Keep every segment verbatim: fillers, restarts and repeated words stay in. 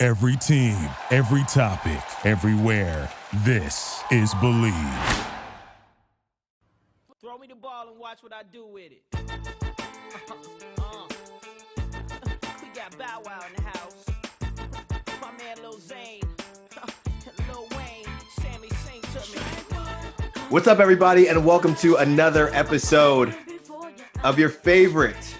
Every team, every topic, everywhere. This is Believe. Throw me the ball and watch what I do with it. Uh-huh. We got Bow Wow in the house. My man Lil Zane, Lil Wayne, Sammy, sing to me. What's up, everybody, and welcome to another episode of your favorite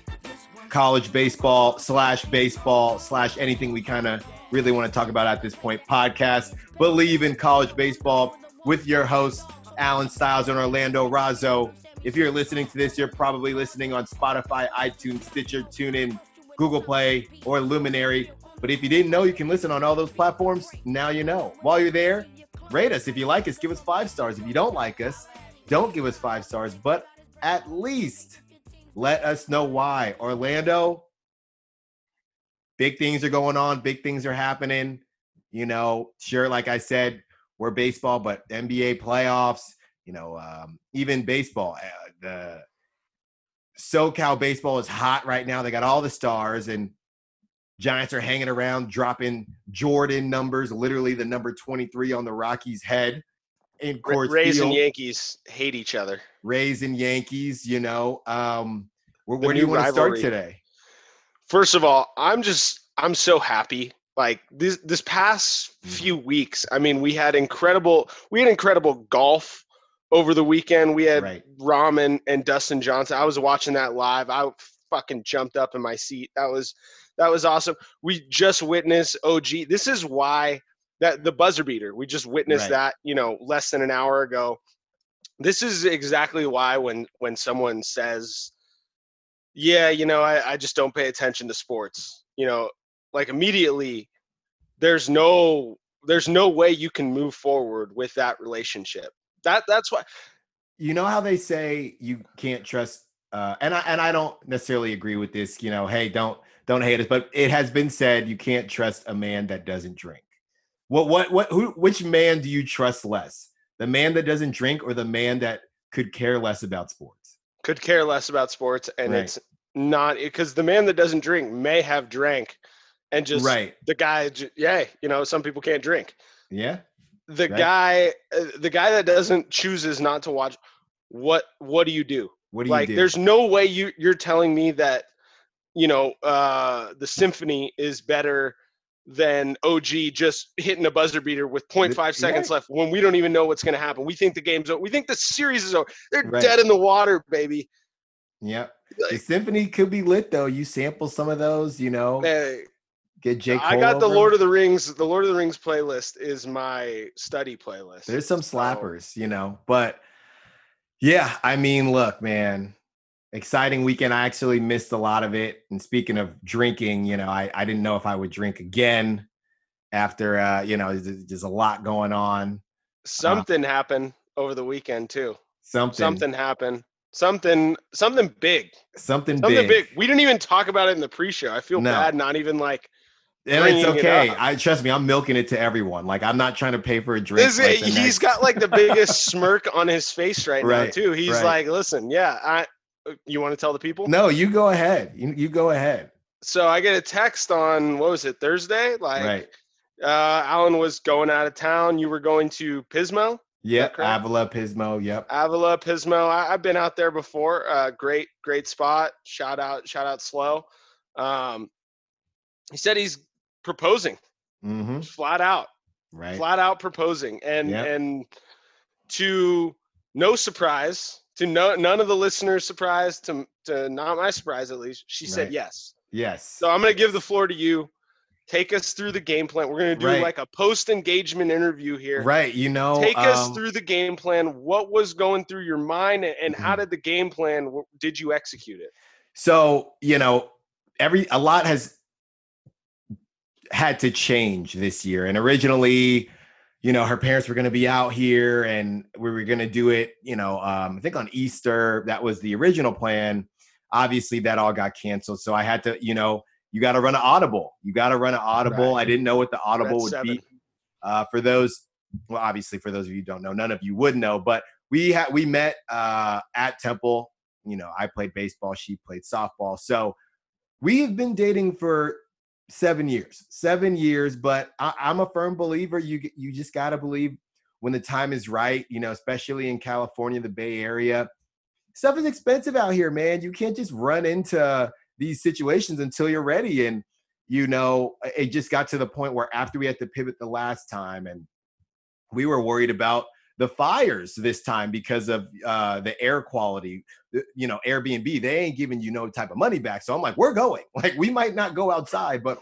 college baseball slash baseball slash anything we kind of really want to talk about at this point podcast, Believe in College Baseball, with your hosts Alan Stiles and Orlando Razzo. If you're listening to this, you're probably listening on Spotify, iTunes, Stitcher, TuneIn, Google Play, or Luminary. But if you didn't know, you can listen on all those platforms. Now you know. While you're there, rate us. If you like us, give us five stars. If you don't like us, don't give us five stars, but at least let us know why. Orlando, big things are going on. Big things are happening. You know, sure, like I said, we're baseball, but N B A playoffs, you know, um, even baseball. Uh, the SoCal baseball is hot right now. They got all the stars, and Giants are hanging around, dropping Jordan numbers, literally the number twenty-three on the Rockies' head. In course, Rays field. And Yankees hate each other. Rays and Yankees, you know. Um, where where do you want rivalry. to start today? First of all, I'm just I'm so happy. Like this this past few weeks, I mean, we had incredible we had incredible golf over the weekend. We had right. Rahman and Dustin Johnson. I was watching that live. I fucking jumped up in my seat. That was that was awesome. We just witnessed O G. This is why. That the buzzer beater, we just witnessed right. that, you know, less than an hour ago. This is exactly why when when someone says, yeah, you know, I, I just don't pay attention to sports, you know, like immediately there's no there's no way you can move forward with that relationship. That that's why. You know how they say you can't trust uh, and I and I don't necessarily agree with this, you know, hey, don't don't hate us, but it has been said you can't trust a man that doesn't drink. What, what, what, who, which man do you trust less? The man that doesn't drink or the man that could care less about sports? Could care less about sports. And right. it's not because the man that doesn't drink may have drank and just right. the guy, yeah, you know, some people can't drink. Yeah. The right. guy, the guy that doesn't chooses not to watch. What, what do you do? What do you like, do? There's no way you you're telling me that, you know, uh, the symphony is better than O G just hitting a buzzer beater with point five yeah. seconds left when we don't even know what's going to happen. We think the game's over. We think the series is over. They're right. dead in the water, baby. Yeah. Like, the symphony could be lit, though. You sample some of those, you know. Hey, get J. Cole I got over. the Lord of the Rings. The Lord of the Rings playlist is my study playlist. There's some slappers, so. you know. But, yeah, I mean, look, man. Exciting weekend. I actually missed a lot of it. And speaking of drinking, you know, I, I didn't know if I would drink again after, uh, you know, there's, there's a lot going on. Something uh, happened over the weekend too. Something. Something happened. Something, something big. Something, something big. big. We didn't even talk about it in the pre-show. I feel no. bad not even like. And it's okay. It I trust me, I'm milking it to everyone. Like, I'm not trying to pay for a drink. Is it, like he's next. got like the biggest smirk on his face right, right now too. He's right. like, listen, yeah, I. You want to tell the people? No, you go ahead. You, you go ahead. So I get a text on, what was it, Thursday? Like, right. uh, Alan was going out of town. You were going to Pismo? Yep, Avila, Pismo, yep. Avila, Pismo. I, I've been out there before. Uh, great, great spot. Shout out, shout out Slow. Um, he said he's proposing. Mm-hmm. Flat out. Right. Flat out proposing. And yep. and to no surprise – To no, none of the listeners' surprise, to to not my surprise at least, she right. said yes. Yes. So I'm going to give the floor to you. Take us through the game plan. We're going to do right. like a post-engagement interview here. Right, you know. Take um, us through the game plan. What was going through your mind, and, and mm-hmm. how did the game plan, did you execute it? So, you know, every a lot has had to change this year. And originally, you know, her parents were going to be out here and we were going to do it, you know, um, I think on Easter. That was the original plan. Obviously, that all got canceled. So I had to, you know, you got to run an audible. You got to run an audible. Right. I didn't know what the audible That's would seven. be. Uh, for those, well, obviously, for those of you who don't know, none of you would know, but we had, we met uh, at Temple. You know, I played baseball. She played softball. So we've been dating for seven years, seven years. But I, I'm a firm believer. You you just got to believe when the time is right, you know, especially in California, the Bay Area. Stuff is expensive out here, man. You can't just run into these situations until you're ready. And, you know, it just got to the point where after we had to pivot the last time, and we were worried about the fires this time because of uh, the air quality, you know, Airbnb, they ain't giving you no type of money back. So I'm like, we're going, like, we might not go outside, but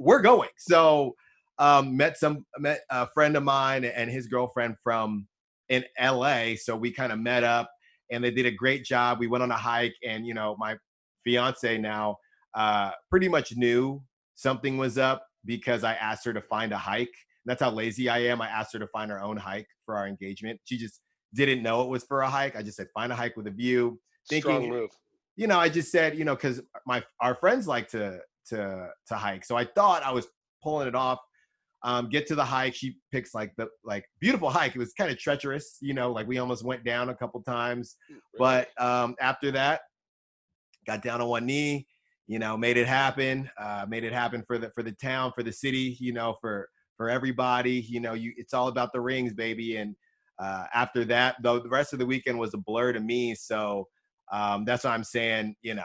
we're going. So um, met some, met a friend of mine and his girlfriend from in L A. So we kind of met up and they did a great job. We went on a hike and, you know, my fiance now uh, pretty much knew something was up because I asked her to find a hike. That's how lazy I am. I asked her to find her own hike for our engagement. She just didn't know it was for a hike. I just said, find a hike with a view. Thinking, Strong move. You know, I just said, you know, because my our friends like to to to hike. So I thought I was pulling it off. Um, get to the hike. She picks like the like beautiful hike. It was kind of treacherous, you know, like we almost went down a couple times. But um, after that, got down on one knee, you know, made it happen. Uh, made it happen for the for the town, for the city, you know, for for everybody, you know, you, it's all about the rings, baby. And uh, after that, though, the rest of the weekend was a blur to me. So um, that's what I'm saying. You know,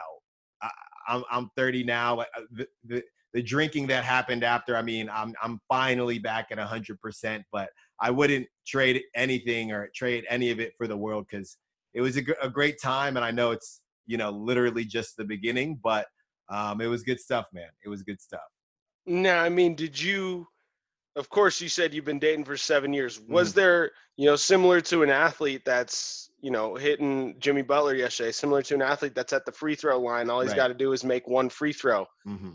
I, I'm, I'm thirty now. The, the, the drinking that happened after, I mean, I'm, I'm finally back at one hundred percent, but I wouldn't trade anything or trade any of it for the world because it was a, gr- a great time. And I know it's, you know, literally just the beginning, but um, it was good stuff, man. It was good stuff. No, I mean, did you... Of course, you said you've been dating for seven years. Was mm-hmm. there, you know, similar to an athlete that's, you know, hitting Jimmy Butler yesterday, similar to an athlete that's at the free throw line. All he's right. got to do is make one free throw, mm-hmm.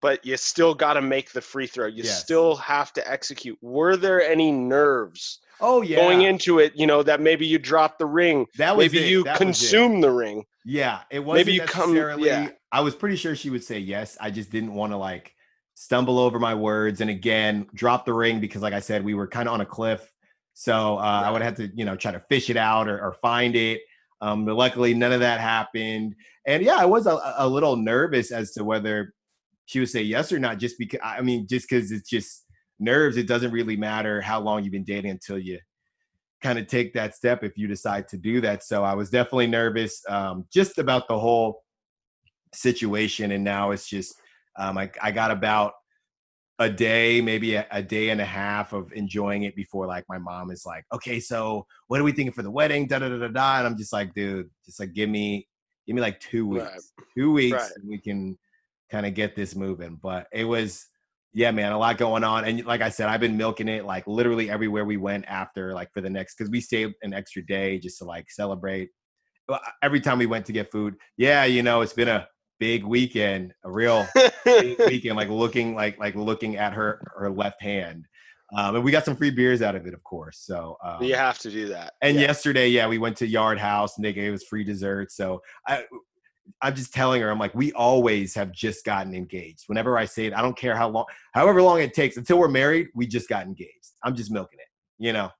but you still got to make the free throw. You yes. still have to execute. Were there any nerves oh, yeah. going into it, you know, that maybe you dropped the ring, that was maybe it. you that consumed the ring. Yeah. It wasn't maybe you necessarily, come, yeah. I was pretty sure she would say yes. I just didn't want to like, stumble over my words and again drop the ring because like I said we were kind of on a cliff, so uh, right. I would have to you know try to fish it out or, or find it, um, but luckily none of that happened. And yeah, I was a, a little nervous as to whether she would say yes or not, just because I mean just because it's just nerves. It doesn't really matter how long you've been dating until you kind of take that step if you decide to do that. So I was definitely nervous um, just about the whole situation, and now it's just Um, I, I got about a day, maybe a, a day and a half of enjoying it before like my mom is like, okay, so what are we thinking for the wedding? Da da da da da. And I'm just like, dude, just like give me, give me like two weeks, right. two weeks, right. and we can kind of get this moving. But it was, yeah, man, a lot going on. And like I said, I've been milking it like literally everywhere we went after, like for the next, because we stayed an extra day just to like celebrate. Every time we went to get food, yeah, you know, it's been a big weekend, a real big weekend, like looking like like looking at her her left hand. Um, and we got some free beers out of it, of course. So um, you have to do that. And yeah. yesterday, yeah, we went to Yard House and they gave us free dessert. So I I'm just telling her, I'm like, we always have just gotten engaged. Whenever I say it, I don't care how long, however long it takes until we're married, we just got engaged. I'm just milking it, you know.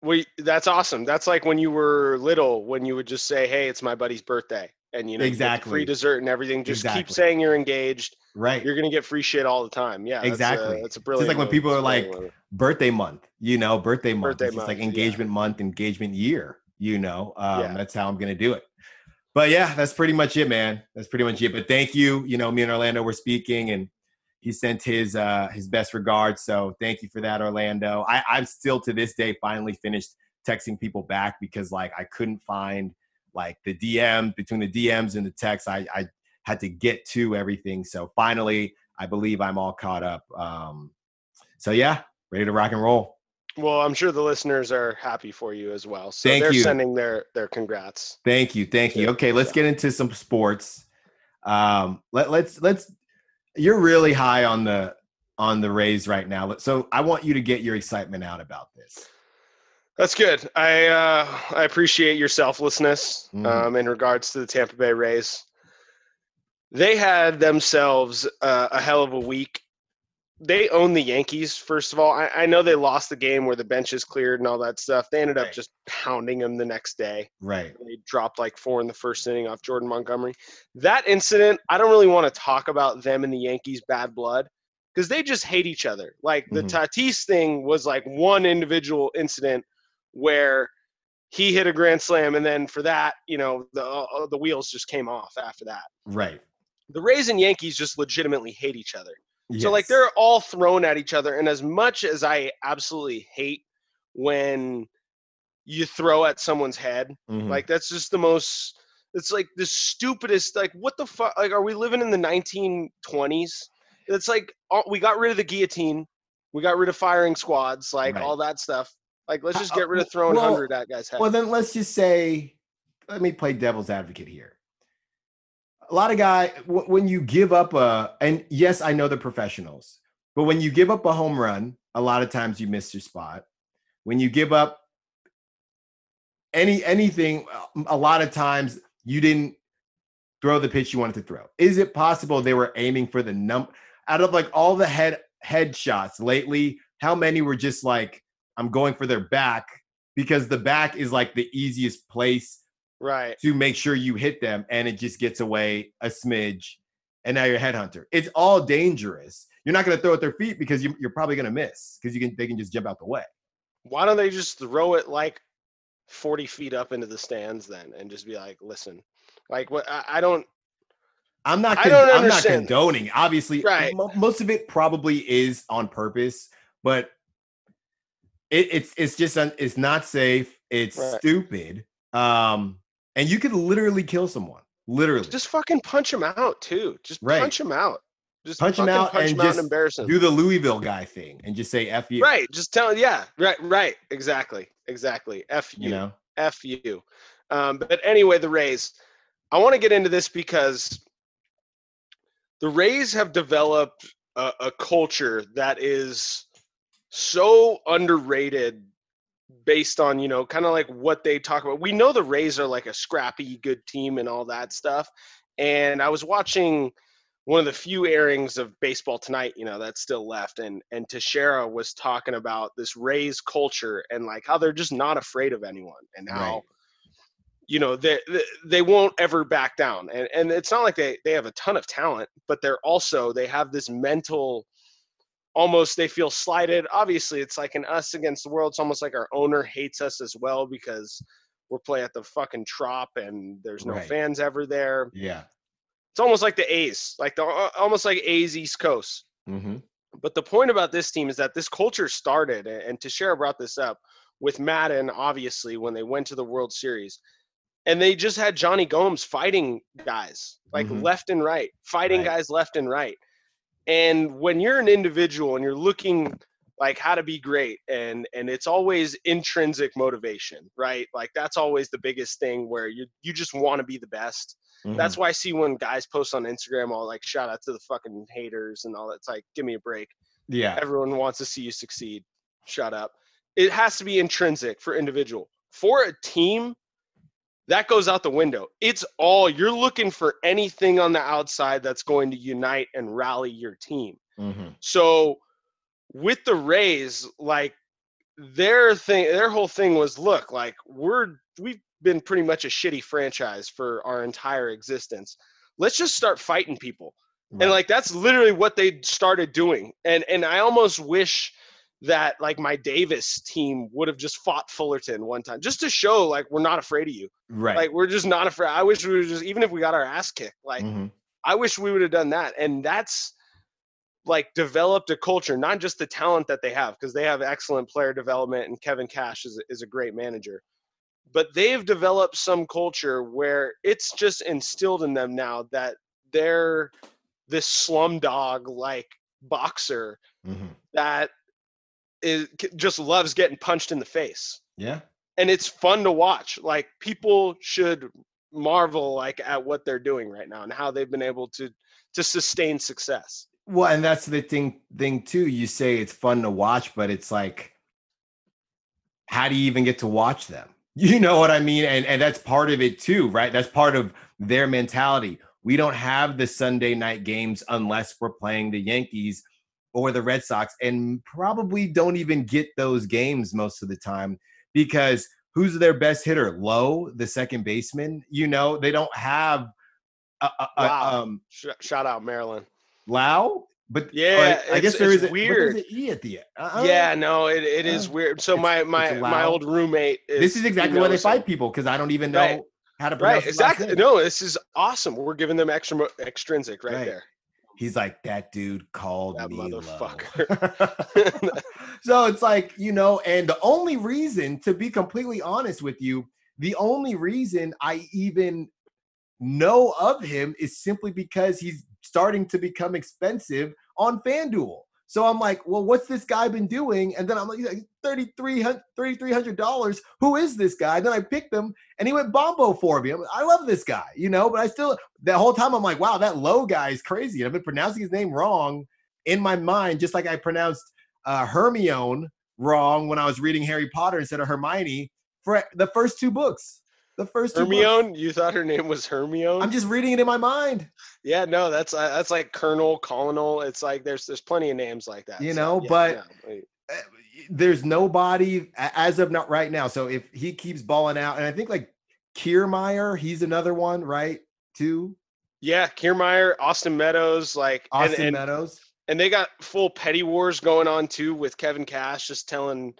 We that's awesome. That's like when you were little, when you would just say, hey, it's my buddy's birthday. And, you know, exactly. you free dessert and everything. Just exactly. keep saying you're engaged. Right. You're going to get free shit all the time. Yeah. Exactly. That's, uh, that's a brilliant. It's like when people are like moment. birthday month, you know, birthday month. Birthday it's month, like engagement yeah. month, engagement year, you know, um, yeah. that's how I'm going to do it. But yeah, that's pretty much it, man. That's pretty much it. But thank you. You know, me and Orlando were speaking and he sent his, uh, his best regards. So thank you for that, Orlando. I, I'm still to this day, finally finished texting people back because like, I couldn't find like the D M between the D Ms and the text, I, I had to get to everything. So finally, I believe I'm all caught up. Um, so yeah, ready to rock and roll. Well, I'm sure the listeners are happy for you as well. So Thank they're you. sending their, their congrats. Thank you. Thank you. Okay. Let's get into some sports. Um, let, let's, let's, you're really high on the on the Rays right now. So I want you to get your excitement out about this. That's good. I uh, I appreciate your selflessness mm-hmm. um, in regards to the Tampa Bay Rays. They had themselves uh, a hell of a week. They own the Yankees, first of all. I, I know they lost the game where the benches cleared and all that stuff. They ended right. up just pounding them the next day. Right. They dropped like four in the first inning off Jordan Montgomery. That incident, I don't really want to talk about them and the Yankees' bad blood because they just hate each other. Like the mm-hmm. Tatis thing was like one individual incident where he hit a grand slam, and then for that, you know, the uh, the wheels just came off after that. Right. The Rays and Yankees just legitimately hate each other. Yes. So, like, they're all thrown at each other. And as much as I absolutely hate when you throw at someone's head, mm-hmm. like, that's just the most – it's, like, the stupidest – like, what the fuck? Like, are we living in the nineteen twenties? It's like we got rid of the guillotine. We got rid of firing squads, like, right. all that stuff. Like, let's just get rid of throwing well, one hundred at guys' head. Well, then let's just say – let me play devil's advocate here. A lot of guys, when you give up a, and yes, I know the professionals, but when you give up a home run, a lot of times you miss your spot. When you give up any anything, a lot of times you didn't throw the pitch you wanted to throw. Is it possible they were aiming for the number? Out of like all the head head shots lately, how many were just like, I'm going for their back because the back is like the easiest place right to make sure you hit them, and it just gets away a smidge, and now you're a headhunter. It's all dangerous. You're not going to throw at their feet because you, you're probably going to miss because you can they can just jump out the way. Why don't they just throw it like forty feet up into the stands then, and just be like, listen, like what I, I don't. I'm not. Con- I don't understand. I'm not condoning. Obviously, right. m- most of it probably is on purpose, but it, it's it's just un- it's not safe. It's right. stupid. Um. And you could literally kill someone, literally. Just fucking punch him out, too. Just right. punch him out. Just punch him out punch and him just out and embarrass him. Do the Louisville guy thing and just say F you. Right. Just tell yeah. Right. Right. Exactly. Exactly. F you. You know? F you. Um, but anyway, the Rays. I want to get into this because the Rays have developed a, a culture that is so underrated based on, you know, kind of like what they talk about. We know the Rays are like a scrappy, good team and all that stuff. And I was watching one of the few airings of Baseball Tonight, you know, that's still left. And, and Teixeira was talking about this Rays culture and like how they're just not afraid of anyone and how, right. you know, they, they, they won't ever back down. And, and it's not like they, they have a ton of talent, but they're also, they have this mental almost they feel slighted. Obviously, it's like an us against the world. It's almost like our owner hates us as well because we're playing at the fucking Trop and there's no right. fans ever there. Yeah. It's almost like the A's, like the almost like A's East Coast. Mm-hmm. But the point about this team is that this culture started, and Teixeira brought this up, with Madden, obviously, when they went to the World Series. And they just had Johnny Gomes fighting guys, like mm-hmm. left and right, fighting right. guys left and right. And when you're an individual and you're looking like how to be great, and, and it's always intrinsic motivation, right? Like that's always the biggest thing where you you just want to be the best. Mm-hmm. That's why I see when guys post on Instagram all like shout out to the fucking haters and all that. It's like, give me a break. Yeah. Everyone wants to see you succeed. Shut up. It has to be intrinsic for individual. For a team, that goes out the window. It's all you're looking for anything on the outside that's going to unite and rally your team. Mm-hmm. So with the Rays, like their thing, their whole thing was, look, like we're, we've been pretty much a shitty franchise for our entire existence. Let's just start fighting people. Right. And like, that's literally what they started doing. And, and I almost wish that like my Davis team would have just fought Fullerton one time just to show like we're not afraid of you. Right. Like we're just not afraid. I wish we were just, even if we got our ass kicked, like mm-hmm. I wish we would have done that. And that's like developed a culture, not just the talent that they have, because they have excellent player development and Kevin Cash is, is a great manager, but they've developed some culture where it's just instilled in them now that they're this slumdog like boxer mm-hmm. that is just loves getting punched in the face. Yeah. And it's fun to watch. Like people should marvel like at what they're doing right now and how they've been able to to sustain success. Well, and that's the thing thing too. You say it's fun to watch, but it's like, how do you even get to watch them? You know what I mean? And and that's part of it too, right? That's part of their mentality. We don't have the Sunday night games unless we're playing the Yankees or the Red Sox, and probably don't even get those games most of the time because who's their best hitter? Lowe, the second baseman. You know, they don't have a, a, wow. um, shout out Maryland. Lau, but yeah, I, I guess there is a, weird. There's an E at the end. Uh, yeah, no, it it is uh, weird. So my my my old roommate. Is, this is exactly you know, why they so, fight people because I don't even know right, how to pronounce it. Right, exactly. No, this is awesome. We're giving them extra extrinsic right, right. there. He's like, that dude called that me motherfucker. So it's like, you know, and the only reason, to be completely honest with you, the only reason I even know of him is simply because he's starting to become expensive on FanDuel. So I'm like, well, what's this guy been doing? And then I'm like, thirty-three hundred dollars. Who is this guy? And then I picked him and he went Bombo for me. I'm like, I love this guy, you know, but I still, that whole time I'm like, wow, that Lowe guy is crazy. And I've been pronouncing his name wrong in my mind, just like I pronounced uh, Hermione wrong when I was reading Harry Potter instead of Hermione for the first two books. The first Hermione, you thought her name was Hermione? I'm just reading it in my mind. Yeah, no, that's uh, that's like Colonel, Colonel. It's like there's there's plenty of names like that. You know, so, yeah, but no, there's nobody as of not right now. So if he keeps balling out, and I think like Kiermeyer, he's another one, right? Too. Yeah, Kiermeyer, Austin Meadows, like Austin and, and, Meadows, and they got full petty wars going on too with Kevin Cash, just telling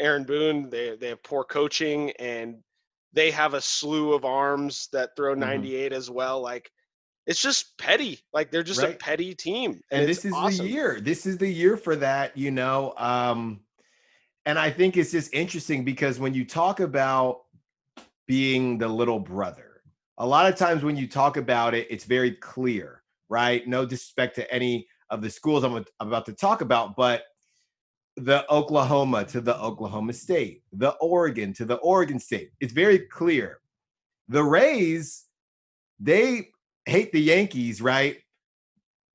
Aaron Boone they they have poor coaching and. They have a slew of arms that throw ninety-eight mm-hmm. as well. Like, it's just petty. Like, they're just right. a petty team. And, and this is awesome. the year. This is the year for that, you know. Um, and I think it's just interesting because when you talk about being the little brother, a lot of times when you talk about it, it's very clear, right? No disrespect to any of the schools I'm about to talk about, but the Oklahoma to the Oklahoma State, the Oregon to the Oregon State. It's very clear. The Rays, they hate the Yankees, right?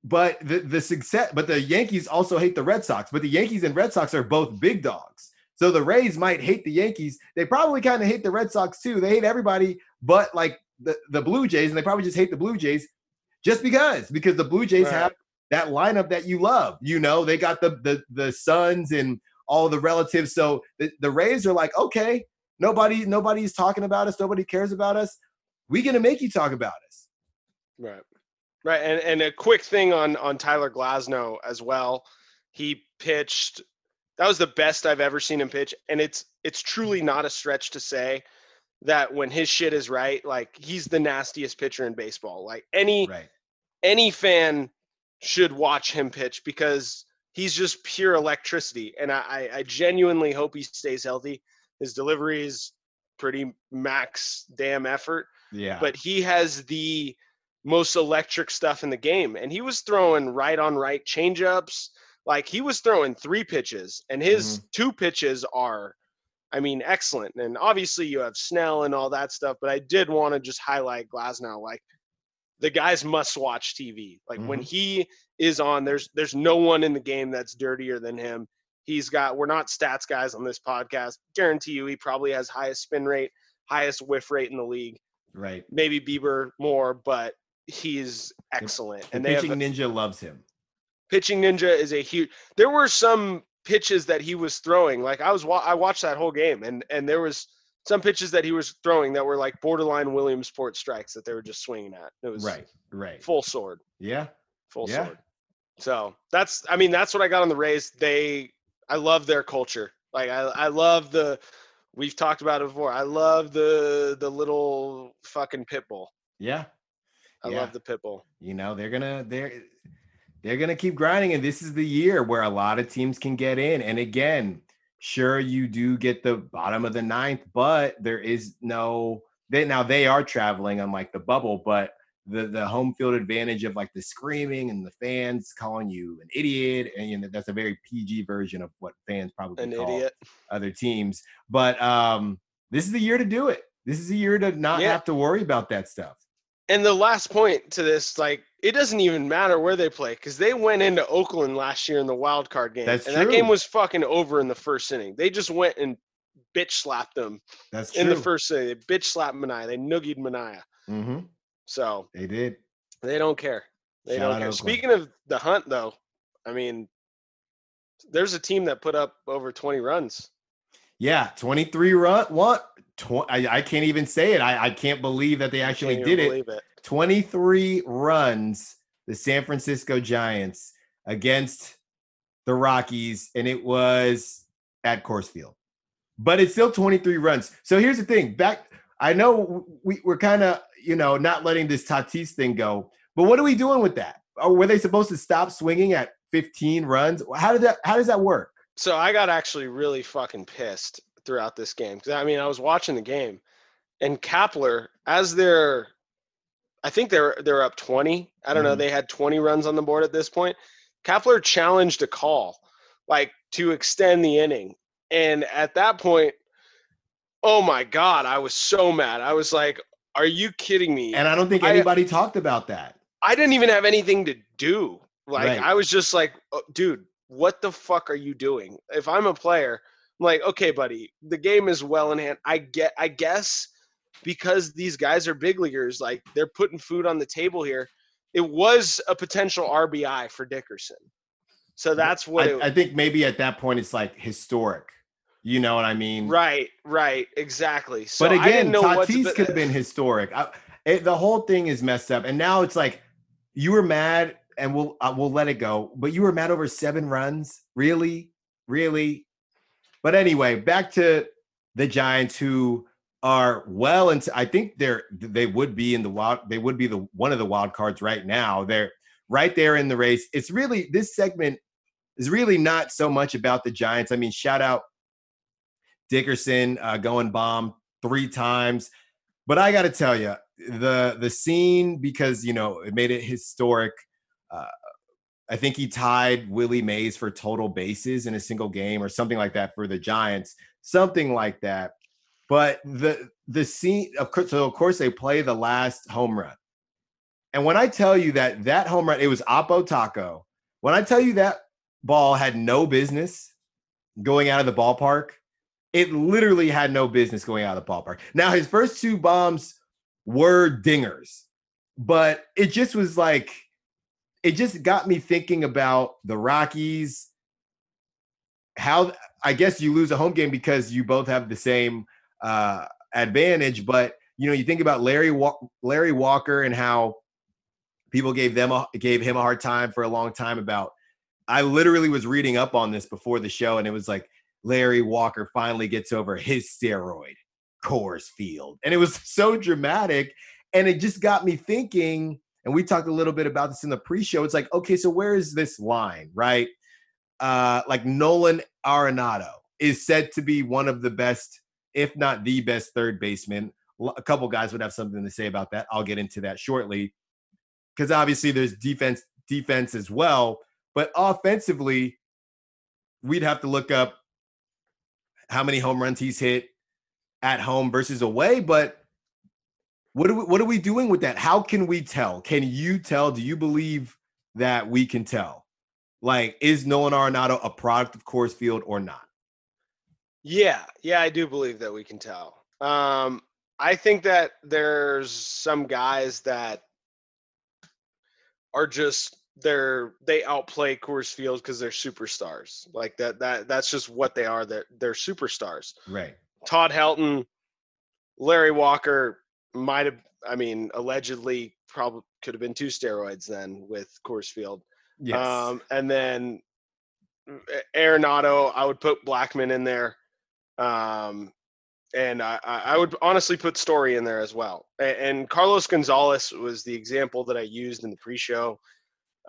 But the, the success, but the Yankees also hate the Red Sox, but the Yankees and Red Sox are both big dogs. So the Rays might hate the Yankees. They probably kind of hate the Red Sox too. They hate everybody, but like the, the Blue Jays, and they probably just hate the Blue Jays just because, because the Blue Jays right. have that lineup that you love, you know, they got the the the sons and all the relatives. So the, the Rays are like, okay, nobody nobody's talking about us. Nobody cares about us. We're going to make you talk about us. Right. Right. And and a quick thing on, on Tyler Glasnow as well. He pitched. That was the best I've ever seen him pitch. And it's it's truly not a stretch to say that when his shit is right, like he's the nastiest pitcher in baseball. Like any right. any fan should watch him pitch because he's just pure electricity. And I, I genuinely hope he stays healthy. His delivery is pretty max damn effort. Yeah. But he has the most electric stuff in the game. And he was throwing right on right changeups. Like he was throwing three pitches and his mm-hmm. two pitches are, I mean, excellent. And obviously you have Snell and all that stuff, but I did want to just highlight Glasnow. Like, the guys must watch T V. Like mm-hmm. when he is on, there's there's no one in the game that's dirtier than him. He's got, we're not stats guys on this podcast. Guarantee you he probably has highest spin rate, highest whiff rate in the league. Right. Maybe Bieber more, but he's excellent. The, the and they Pitching have a, Ninja loves him. Pitching Ninja is a huge, there were some pitches that he was throwing. Like I was, I watched that whole game and, and there was, some pitches that he was throwing that were like borderline Williamsport strikes that they were just swinging at. It was right, right. Full sword. Yeah. Full yeah. sword. So that's, I mean, that's what I got on the Rays. They, I love their culture. Like I, I love the, we've talked about it before. I love the, the little fucking pit bull. Yeah. I yeah. love the pit bull. You know, they're going to, they're, they're going to keep grinding. And this is the year where a lot of teams can get in. And again, sure, you do get the bottom of the ninth, but there is no they now they are traveling on like the bubble, but the the home field advantage of like the screaming and the fans calling you an idiot, and you know, that's a very P G version of what fans probably an call idiot. Other teams. But um, this is the year to do it. This is the year to not yeah. have to worry about that stuff. And the last point to this, like, it doesn't even matter where they play because they went into Oakland last year in the wild card game. That's and true. That game was fucking over in the first inning. They just went and bitch slapped them. That's true. In the first inning, they bitch slapped Manaea. They noogied Manaea. Mm-hmm. So they did. They don't care. They Shout don't care. Oakland. Speaking of the hunt, though, I mean, there's a team that put up over twenty runs. Yeah, twenty-three run. What? Tw- I, I can't even say it. I, I can't believe that they actually did it. it. twenty-three runs, the San Francisco Giants against the Rockies, and it was at Coors Field. But it's still twenty-three runs. So here's the thing. Back, I know we, we're kind of, you know, not letting this Tatis thing go, but what are we doing with that? Or were they supposed to stop swinging at fifteen runs? How did that? How does that work? So I got actually really fucking pissed throughout this game. Because, I mean, I was watching the game, and Kepler, as they're – I think they're they're up twenty. I don't mm-hmm. know. They had twenty runs on the board at this point. Kepler challenged a call, like, to extend the inning. And at that point, oh, my God, I was so mad. I was like, are you kidding me? And I don't think anybody I, talked about that. I didn't even have anything to do. Like, right. I was just like, oh, dude. What the fuck are you doing? If I'm a player, I'm like, okay, buddy, the game is well in hand. I get, I guess because these guys are big leaguers, like they're putting food on the table here. It was a potential R B I for Dickerson. So that's what I, it, I think maybe at that point it's like historic. You know what I mean? Right, right, exactly. So but again, I didn't know Tatis could have been historic. I, it, the whole thing is messed up. And now it's like you were mad. And we'll uh, we'll let it go. But you were mad over seven runs, really, really. But anyway, back to the Giants, who are well into. I think they're they would be in the wild. They would be the one of the wild cards right now. They're right there in the race. It's really this segment is really not so much about the Giants. I mean, shout out Dickerson uh, going bomb three times. But I got to tell you the the scene because you know it made it historic. Uh, I think he tied Willie Mays for total bases in a single game or something like that for the Giants, something like that. But the the scene, of course, so of course they play the last home run. And when I tell you that that home run, it was Oppo Taco. When I tell you that ball had no business going out of the ballpark, it literally had no business going out of the ballpark. Now, his first two bombs were dingers, but it just was like, it just got me thinking about the Rockies, how I guess you lose a home game because you both have the same uh, advantage. But, you know, you think about Larry Wa- Larry Walker and how people gave them a, gave him a hard time for a long time about – I literally was reading up on this before the show, and it was like Larry Walker finally gets over his steroid, Coors Field. And it was so dramatic, and it just got me thinking – and we talked a little bit about this in the pre-show. It's like, okay, so where is this line, right? Uh, like Nolan Arenado is said to be one of the best, if not the best, third baseman. A couple guys would have something to say about that. I'll get into that shortly because obviously there's defense, defense as well. But offensively, we'd have to look up how many home runs he's hit at home versus away, but What are, we, what are we doing with that? How can we tell? Can you tell? Do you believe that we can tell? Like, is Nolan Arenado a product of Coors Field or not? Yeah. Yeah, I do believe that we can tell. Um, I think that there's some guys that are just – they're they outplay Coors Field because they're superstars. Like, that that that's just what they are. They're, they're superstars. Right. Todd Helton, Larry Walker – might have, I mean, allegedly probably could have been two steroids then with Coors Field. Yes. Um, and then Arenado, I would put Blackman in there. Um, and I, I would honestly put Story in there as well. And, and Carlos Gonzalez was the example that I used in the pre-show.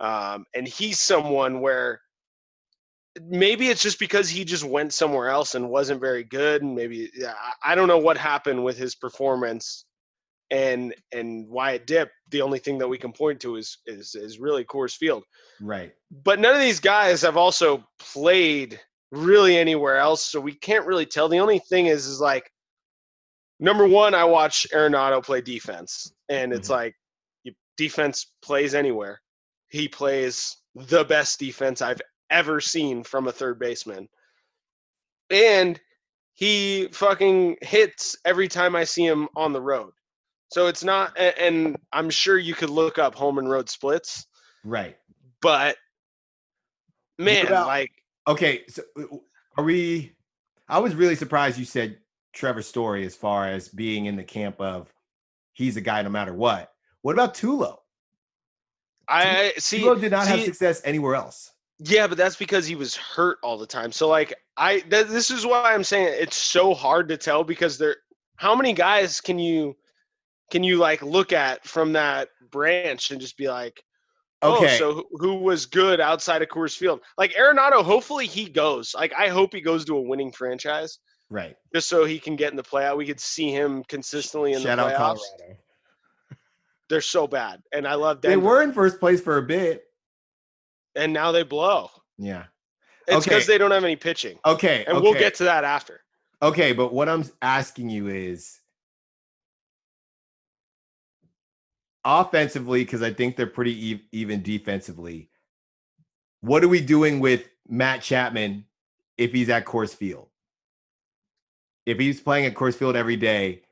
Um, and he's someone where maybe it's just because he just went somewhere else and wasn't very good. And maybe, I don't know what happened with his performance and and why it dipped. The only thing that we can point to is is is really Coors Field, right? But none of these guys have also played really anywhere else, so we can't really tell. The only thing is is like, number one, I watch Arenado play defense, and it's mm-hmm. like defense plays anywhere. He plays the best defense I've ever seen from a third baseman. And he fucking hits every time I see him on the road. So it's not – and I'm sure you could look up home and road splits. Right. But, man, about, like – okay, so are we – I was really surprised you said Trevor Story as far as being in the camp of he's a guy no matter what. What about Tulo? I Tulo, see. Tulo did not see, have success anywhere else. Yeah, but that's because he was hurt all the time. So, like, I th- this is why I'm saying it's so hard to tell, because there, how many guys can you can you like look at from that branch and just be like, oh, okay, so who, who was good outside of Coors Field? Like Arenado, hopefully he goes. Like, I hope he goes to a winning franchise, right? Just so he can get in the playoff. We could see him consistently in Shout the playoffs. Out Colorado. They're so bad, and I love Denver. They were in first place for a bit, and now they blow. Yeah, it's because okay. they don't have any pitching. Okay, and okay. we'll get to that after. Okay, but what I'm asking you is offensively, because I think they're pretty e- even defensively. What are we doing with Matt Chapman if he's at Coors Field? If he's playing at Coors Field every day,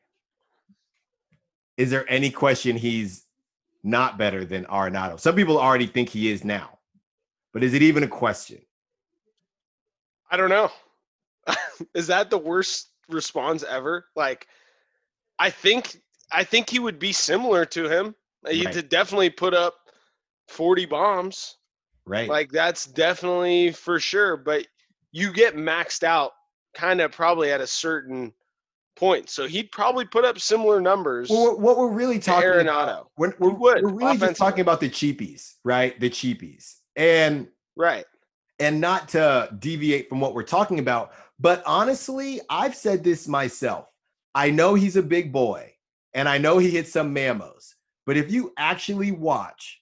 is there any question he's not better than Arenado? Some people already think he is now, but is it even a question? I don't know. Is that the worst response ever? Like, I think I think he would be similar to him. He right. definitely put up forty bombs. Right. Like, that's definitely for sure. But you get maxed out kind of probably at a certain point, so he'd probably put up similar numbers. Well, what we're really talking about, we're, we're, would, we're really just talking about the cheapies, right? The cheapies, and right, and not to deviate from what we're talking about. But honestly, I've said this myself. I know he's a big boy, and I know he hits some mammos. But if you actually watch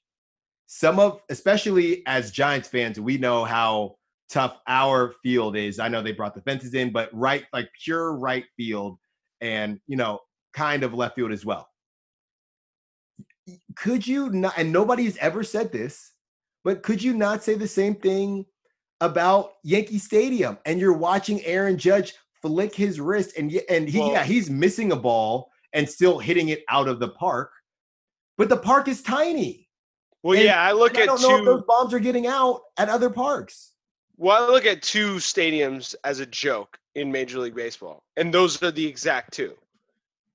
some of, especially as Giants fans, we know how tough our field is. I know they brought the fences in, but right, like pure right field. And, you know, kind of left field as well. Could you not, and nobody has ever said this, but could you not say the same thing about Yankee Stadium? And you're watching Aaron Judge flick his wrist, and and he, well, yeah, he's missing a ball and still hitting it out of the park. But the park is tiny. Well, and, yeah, I look at I don't two, know if those bombs are getting out at other parks. Well, I look at two stadiums as a joke in Major League Baseball, and those are the exact two.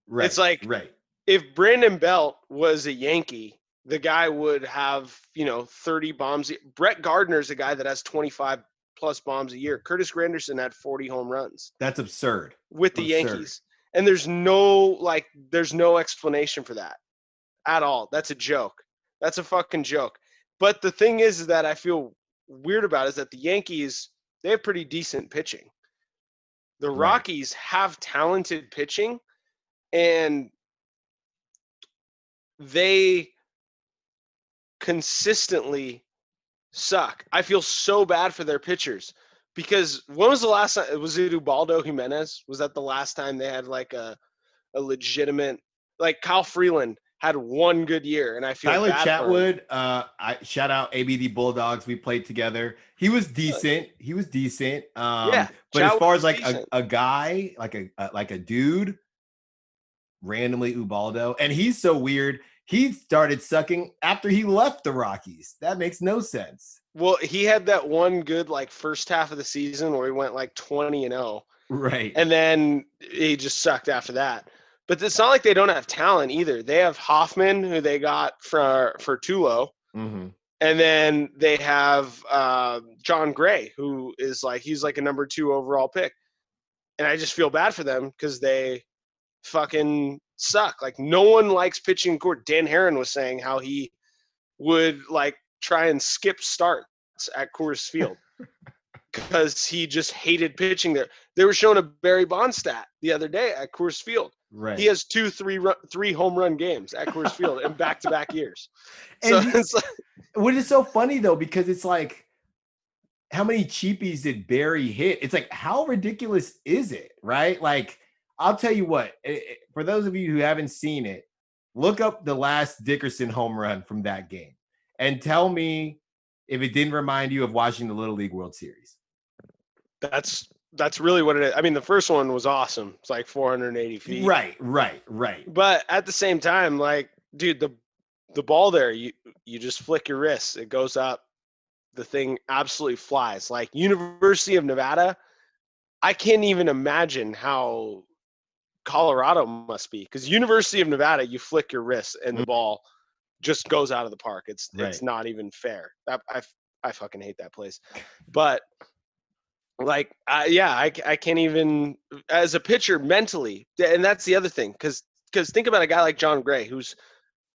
Right. It's like right. if Brandon Belt was a Yankee, the guy would have, you know, thirty bombs. Brett Gardner's a guy that has twenty-five plus bombs a year. Curtis Granderson had forty home runs. That's absurd. With the absurd. Yankees. And there's no like there's no explanation for that at all. That's a joke. That's a fucking joke. But the thing is, is that I feel weird about is that the Yankees, they have pretty decent pitching. The Rockies have talented pitching, and they consistently suck. I feel so bad for their pitchers, because when was the last time? Was it Ubaldo Jimenez? Was that the last time they had like a, a legitimate – like Kyle Freeland had one good year, and I feel Tyler bad Chatwood, for him. Uh, I shout out A B D Bulldogs. We played together. He was decent. He was decent. Um, yeah, but Chatwood as far as like a, a guy, like a, a like a dude, randomly Ubaldo, and he's so weird. He started sucking after he left the Rockies. That makes no sense. Well, he had that one good like first half of the season where he went like twenty and zero, right? And then he just sucked after that. But it's not like they don't have talent either. They have Hoffman, who they got for, for Tulo. Mm-hmm. And then they have uh, John Gray, who is like – he's like a number two overall pick. And I just feel bad for them because they fucking suck. Like, no one likes pitching court. Dan Heron was saying how he would like try and skip starts at Coors Field because he just hated pitching there. They were showing a Barry Bonds stat the other day at Coors Field. Right. He has two, three, three home run games at Coors Field in back-to-back years. So and it's like, which is so funny though, because it's like, how many cheapies did Barry hit? It's like, how ridiculous is it, right? Like, I'll tell you what. It, it, for those of you who haven't seen it, Look up the last Dickerson home run from that game and tell me if it didn't remind you of watching the Little League World Series. That's that's really what it is. I mean, the first one was awesome. It's like four hundred eighty feet. Right, right, right. But at the same time, like, dude, the the ball there, you you just flick your wrist. It goes up. The thing absolutely flies. Like, University of Nevada, I can't even imagine how Colorado must be, because University of Nevada, you flick your wrist and the ball just goes out of the park. It's right. It's not even fair. I, I, I fucking hate that place. But like, I, yeah, I, I can't even as a pitcher mentally. And that's the other thing, because because think about a guy like John Gray, who's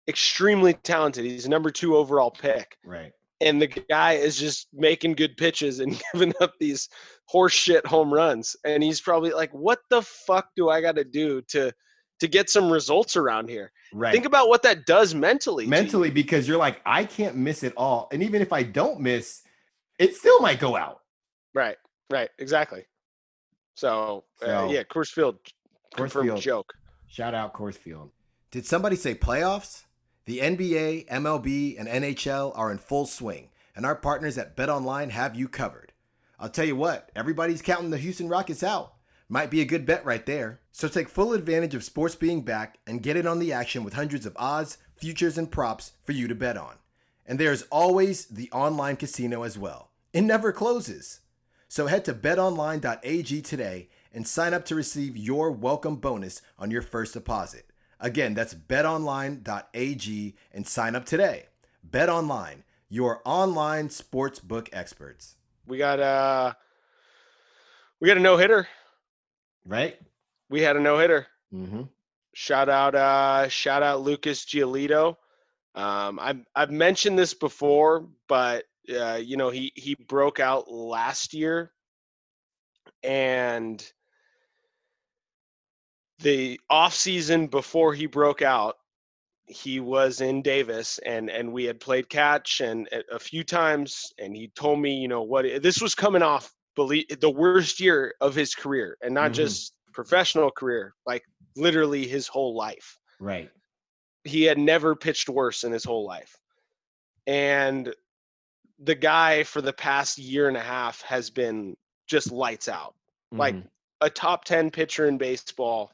extremely talented. He's number two overall pick. Right. And the guy is just making good pitches and giving up these horseshit home runs. And he's probably like, what the fuck do I got to do to to get some results around here? Right. Think about what that does mentally. Mentally, you. Because you're like, I can't miss it all. And even if I don't miss, it still might go out. Right, right, exactly. So, so uh, yeah, Coors Field, confirmed joke. Shout out Coors Field. Did somebody say playoffs? The N B A, M L B, and N H L are in full swing, and our partners at BetOnline have you covered. I'll tell you what, everybody's counting the Houston Rockets out. Might be a good bet right there. So take full advantage of sports being back and get in on the action with hundreds of odds, futures, and props for you to bet on. And there's always the online casino as well. It never closes. So head to bet online dot a g today and sign up to receive your welcome bonus on your first deposit. Again, that's bet online dot a g and sign up today. BetOnline, your online sportsbook experts. We got uh we got a no-hitter. Right? We had a no-hitter. Mm-hmm. Shout out uh shout out Lucas Giolito. Um I've I've mentioned this before, but uh you know, he he broke out last year, and the off season before he broke out, he was in Davis, and, and we had played catch and a few times. And he told me, you know what, this was coming off believe, the worst year of his career, and not mm-hmm. just professional career, like literally his whole life. Right. He had never pitched worse in his whole life. And the guy for the past year and a half has been just lights out, mm-hmm. like a top ten pitcher in baseball.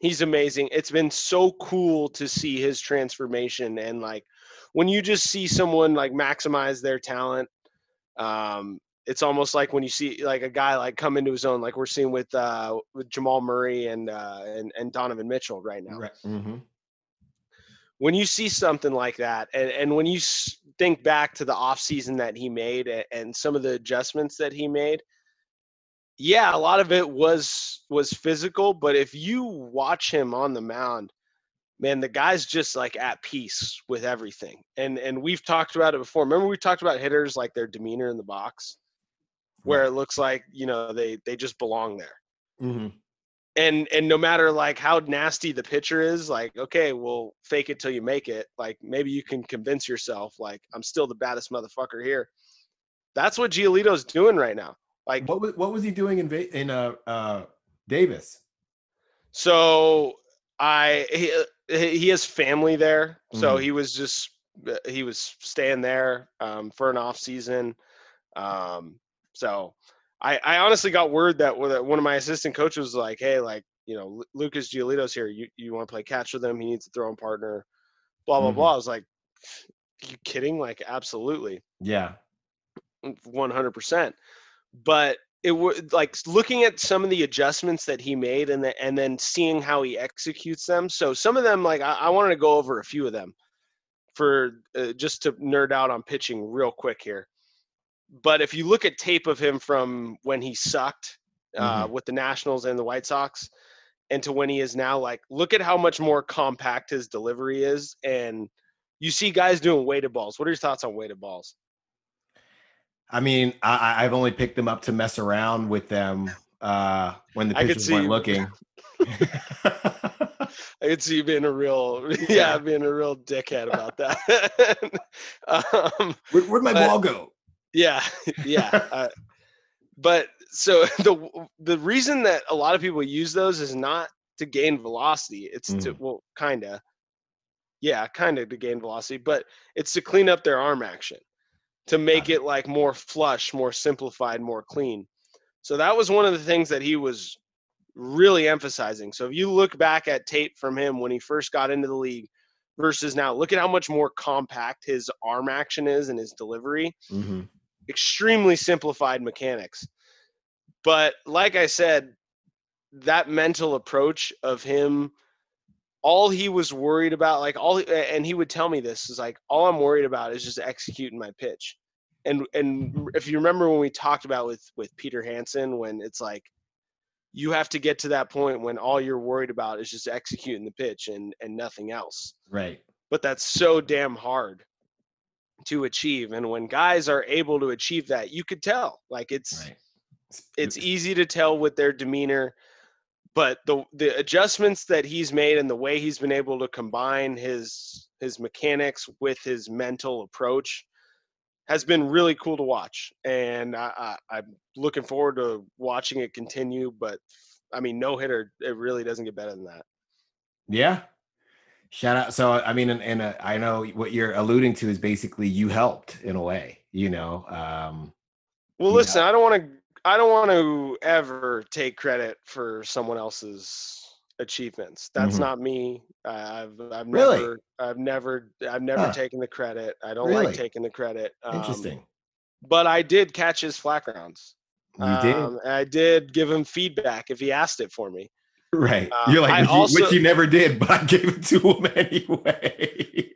He's amazing. It's been so cool to see his transformation. And like, when you just see someone like maximize their talent, um, it's almost like when you see like a guy like come into his own, like we're seeing with uh, with Jamal Murray and, uh, and and Donovan Mitchell right now. Right. Mm-hmm. When you see something like that, and, and when you think back to the offseason that he made and, and some of the adjustments that he made, yeah, a lot of it was was physical, but if you watch him on the mound, man, the guy's just like at peace with everything. And and we've talked about it before. Remember, we talked about hitters like their demeanor in the box, where it looks like, you know, they they just belong there. Mm-hmm. And and no matter like how nasty the pitcher is, like, okay, well, fake it till you make it. Like, maybe you can convince yourself, like, I'm still the baddest motherfucker here. That's what Giolito's doing right now. Like, what was what was he doing in in uh, uh, Davis? So I he, he has family there, mm-hmm. so he was just he was staying there um, for an off season. Um, so I, I honestly got word that one of my assistant coaches was like, "Hey, like, you know, Lucas Giolito's here. You you want to play catch with him? He needs a throwing partner." Blah blah mm-hmm. blah. I was like, "Are you kidding? Like, absolutely, yeah, one hundred percent." But it would like looking at some of the adjustments that he made and the, and then seeing how he executes them. So some of them, like I, I wanted to go over a few of them for uh, just to nerd out on pitching real quick here. But if you look at tape of him from when he sucked uh, mm-hmm. with the Nationals and the White Sox and to when he is now, like, look at how much more compact his delivery is. And you see guys doing weighted balls. What are your thoughts on weighted balls? I mean, I, I've only picked them up to mess around with them uh, when the pitchers weren't looking. I could see you being a real, yeah, being a real dickhead about that. um, Where, where'd my but, ball go? Yeah, yeah. uh, but so the the reason that a lot of people use those is not to gain velocity. It's mm. to well, kinda. yeah, kind of to gain velocity, but it's to clean up their arm action, to make it like more flush, more simplified, more clean. So that was one of the things that he was really emphasizing. So if you look back at tape from him when he first got into the league versus now, look at how much more compact his arm action is and his delivery. Mm-hmm. Extremely simplified mechanics. But like I said, that mental approach of him, all he was worried about, like all, and he would tell me this, is like, all I'm worried about is just executing my pitch. And and if you remember when we talked about with, with Peter Hansen, when it's like, you have to get to that point when all you're worried about is just executing the pitch and, and nothing else. Right. But that's so damn hard to achieve. And when guys are able to achieve that, you could tell, like it's, right. It's easy to tell with their demeanor, but the the adjustments that he's made and the way he's been able to combine his his mechanics with his mental approach has been really cool to watch. And I, I, I'm looking forward to watching it continue. But, I mean, no hitter, it really doesn't get better than that. Yeah. Shout out. So, I mean, and, and uh, I know what you're alluding to is basically you helped in a way, you know. Um, well, you listen, know. I don't want to – I don't want to ever take credit for someone else's achievements. That's mm-hmm. not me. Uh, I've, I've really? never, I've never, I've never huh. taken the credit. I don't really? like taking the credit. Um, Interesting. But I did catch his flack rounds. You um, did. I did give him feedback if he asked it for me. Right. Um, You're like, which, also, you, which you never did, but I gave it to him anyway.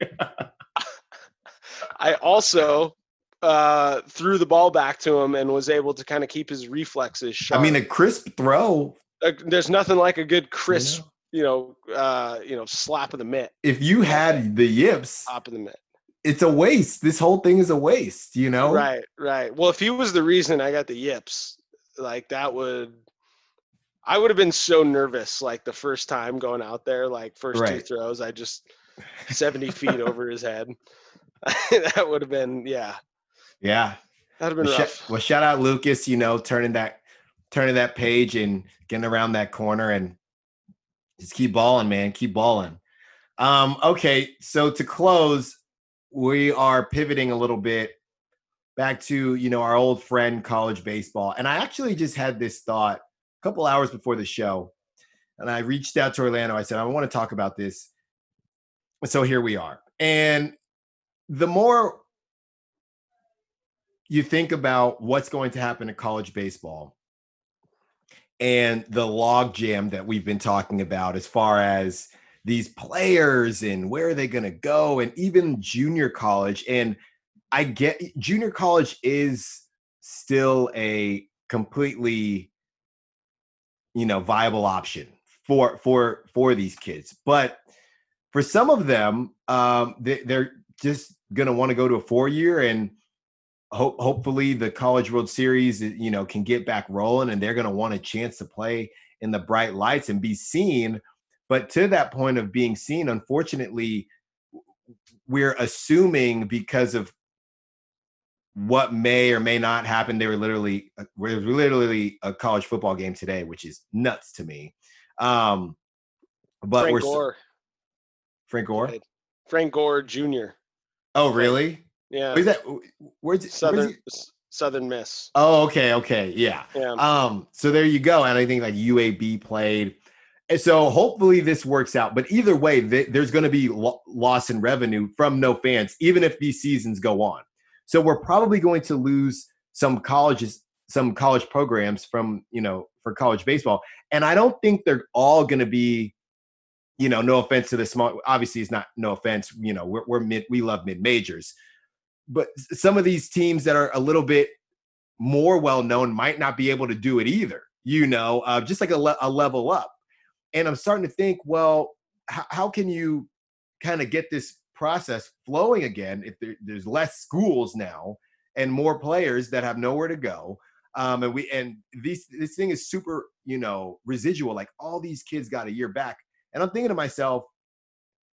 I also, uh threw the ball back to him and was able to kind of keep his reflexes sharp. I mean, a crisp throw. Uh, there's nothing like a good crisp, you know, uh, you know, slap of the mitt. If you had the yips, top of the mitt. It's a waste. This whole thing is a waste, you know? Right, right. Well, if he was the reason I got the yips, like that would I would have been so nervous like the first time going out there, like first right. two throws, I just seventy feet over his head. That would have been, yeah. Yeah. That'd have been well, rough. Sh- well, shout out Lucas, you know, turning that, turning that page and getting around that corner and just keep balling, man. Keep balling. Um, okay. So to close, we are pivoting a little bit back to, you know, our old friend, college baseball. And I actually just had this thought a couple hours before the show and I reached out to Orlando. I said, I want to talk about this. So here we are. And the more you think about what's going to happen to college baseball and the logjam that we've been talking about as far as these players and where are they going to go, and even junior college. And I get junior college is still a completely, you know, viable option for, for, for these kids. But for some of them, um, they, they're just going to want to go to a four-year, and Hope, hopefully the College World Series, you know, can get back rolling, and they're going to want a chance to play in the bright lights and be seen. But to that point of being seen, unfortunately, we're assuming because of what may or may not happen. They were literally, we're literally a college football game today, which is nuts to me. Um, but Frank we're Gore. Frank Gore, Frank Gore Junior. Oh, really? Yeah. Where's that? Where's it? Southern where's it? Southern Miss. Oh, okay, okay, yeah. yeah. Um. So there you go. And I think like U A B played, and so hopefully this works out. But either way, th- there's going to be lo- loss in revenue from no fans, even if these seasons go on. So we're probably going to lose some colleges, some college programs from you know for college baseball. And I don't think they're all going to be. You know, no offense to the small. Obviously, it's not no offense. You know, we're we're mid. We love mid majors. But some of these teams that are a little bit more well-known might not be able to do it either, you know, uh, just like a, le- a level up. And I'm starting to think, well, h- how can you kind of get this process flowing again if there- there's less schools now and more players that have nowhere to go? Um, and we and these, this thing is super, you know, residual. Like all these kids got a year back. And I'm thinking to myself,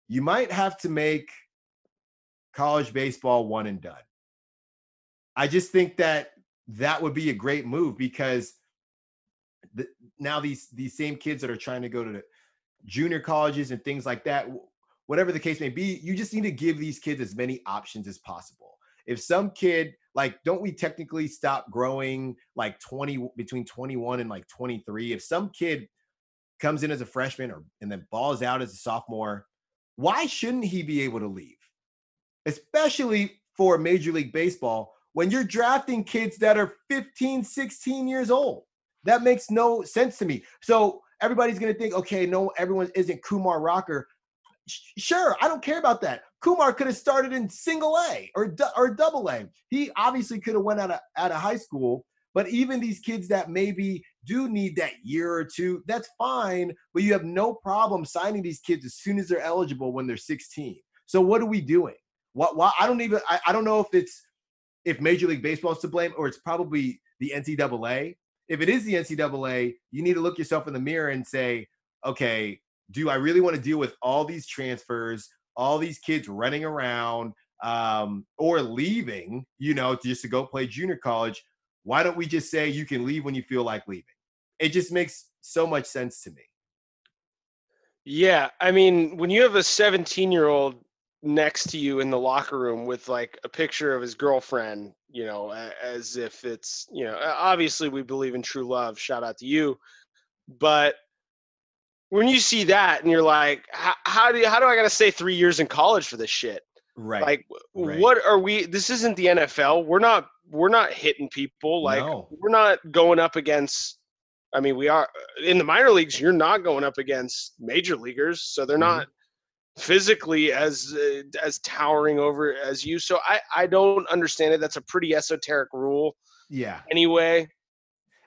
you might have to make college baseball one and done. I just think that that would be a great move because the, now these, these same kids that are trying to go to junior colleges and things like that, whatever the case may be, you just need to give these kids as many options as possible. If some kid, like, don't we technically stop growing like twenty between twenty-one and like twenty-three? If some kid comes in as a freshman or and then balls out as a sophomore, why shouldn't he be able to leave? Especially for Major League Baseball, when you're drafting kids that are fifteen, sixteen years old. That makes no sense to me. So everybody's going to think, okay, no, everyone isn't Kumar Rocker. Sure, I don't care about that. Kumar could have started in single A or or double A. He obviously could have went out of, out of high school, but even these kids that maybe do need that year or two, that's fine, but you have no problem signing these kids as soon as they're eligible when they're sixteen. So what are we doing? What, why, I don't even, I, I don't know if it's, if Major League Baseball is to blame or it's probably the N C double A. If it is the N C double A, you need to look yourself in the mirror and say, okay, do I really want to deal with all these transfers, all these kids running around um, or leaving, you know, just to go play junior college? Why don't we just say you can leave when you feel like leaving? It just makes so much sense to me. Yeah. I mean, when you have a seventeen-year-old next to you in the locker room with like a picture of his girlfriend, you know, as if it's, you know, obviously we believe in true love. Shout out to you. But when you see that and you're like, how do you, how do I got to stay three years in college for this shit? Right. Like right. What are we, this isn't the N F L. We're not, we're not hitting people. Like no. We're not going up against, I mean, we are in the minor leagues. You're not going up against major leaguers. So they're mm-hmm. not physically as uh, as towering over as you, so I I don't understand it. That's a pretty esoteric rule. Yeah. Anyway.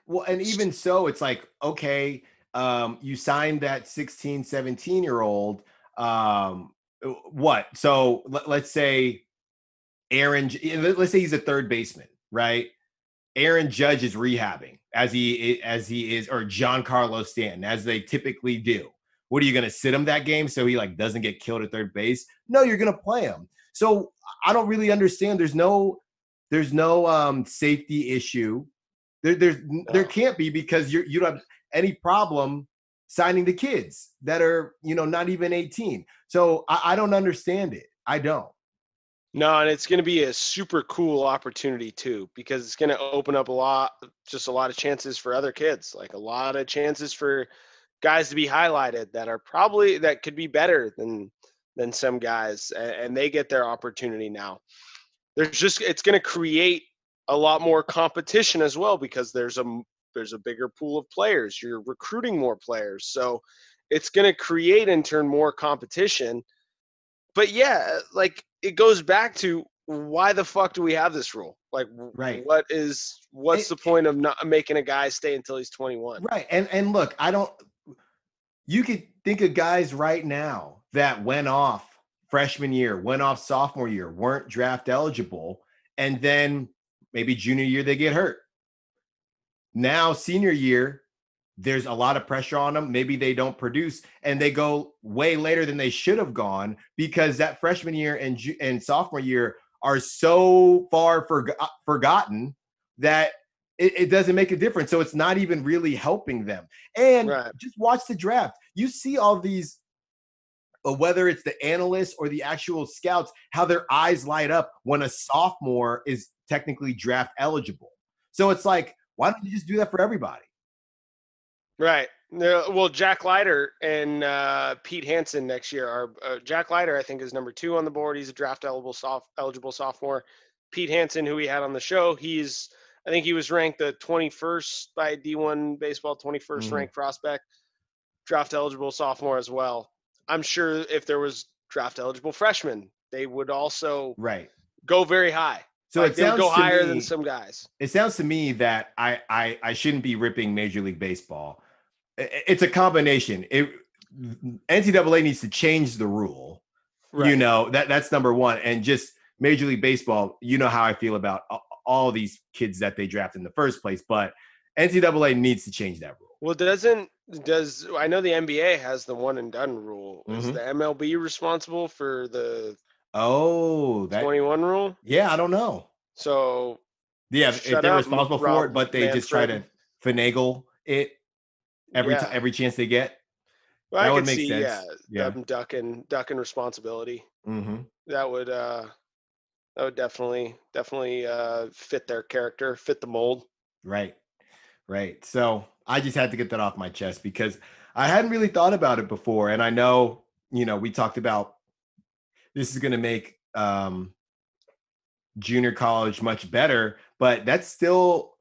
Well, and even so, it's like okay, um, you signed that sixteen, seventeen year old. Um, what? So let, let's say Aaron. Let's say he's a third baseman, right? Aaron Judge is rehabbing as he as he is, or Giancarlo Stanton, as they typically do. What are you going to sit him that game so he like doesn't get killed at third base? No, you're going to play him. So I don't really understand. There's no, there's no um, safety issue. There, there's no. There can't be because you you don't have any problem signing the kids that are you know not even eighteen. So I, I don't understand it. I don't. No, and it's going to be a super cool opportunity too because it's going to open up a lot, just a lot of chances for other kids, like a lot of chances for. Guys to be highlighted that are probably that could be better than than some guys and, and they get their opportunity now. There's just it's going to create a lot more competition as well because there's a there's a bigger pool of players. You're recruiting more players, so it's going to create in turn more competition. But yeah, like it goes back to why the fuck do we have this rule? Like, right. what is what's it, the point of not making a guy stay until he's twenty-one? Right, and and look, I don't. You could think of guys right now that went off freshman year, went off sophomore year, weren't draft eligible, and then maybe junior year they get hurt. Now senior year, there's a lot of pressure on them. Maybe they don't produce, and they go way later than they should have gone because that freshman year and and sophomore year are so far for, forgotten that It, it doesn't make a difference. So it's not even really helping them. And right. just watch the draft. You see all these, whether it's the analysts or the actual scouts, how their eyes light up when a sophomore is technically draft eligible. So it's like, why don't you just do that for everybody? Right. Well, Jack Leiter and uh, Pete Hansen next year are uh, Jack Leiter, I think, is number two on the board. He's a draft eligible, soft, eligible sophomore. Pete Hansen, who we had on the show, he's I think he was ranked the twenty-first by D one Baseball, twenty-first mm-hmm. ranked prospect, draft eligible sophomore as well. I'm sure if there was draft eligible freshmen, they would also right. go very high. So like it sounds go higher me, than some guys. It sounds to me that I, I, I shouldn't be ripping Major League Baseball. It's a combination. It, N C double A needs to change the rule. Right. You know, that that's number one. And just Major League Baseball, you know how I feel about all these kids that they draft in the first place, but N C double A needs to change that rule. Well, doesn't does I know the N B A has the one and done rule? Mm-hmm. Is the M L B responsible for the oh that, twenty-one rule? Yeah, I don't know. So yeah, if they're up, responsible Rob for it, but they Manfred. Just try to finagle it every yeah. t- every chance they get. Well, that I would make see, sense. Yeah, yeah. Them ducking, ducking responsibility. Mm-hmm. That would, uh, that would definitely, definitely uh, fit their character, fit the mold. Right, right. So I just had to get that off my chest because I hadn't really thought about it before, and I know, you know, we talked about this is going to make um, junior college much better, but that's still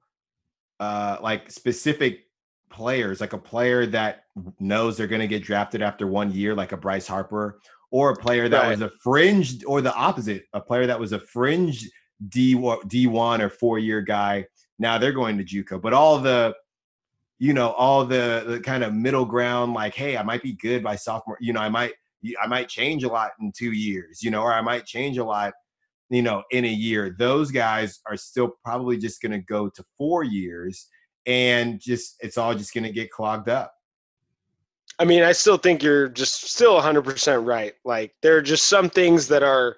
uh, like specific players, like a player that knows they're going to get drafted after one year, like a Bryce Harper, or a player that right. was a fringe, or the opposite, a player that was a fringe D D1 or four-year guy. Now they're going to JUCO, but all the, you know, all the, the kind of middle ground, like, hey, I might be good by sophomore, you know, I might, I might change a lot in two years, you know, or I might change a lot, you know, in a year. Those guys are still probably just going to go to four years and just, it's all just going to get clogged up. I mean, I still think you're just still one hundred percent right. Like, there are just some things that are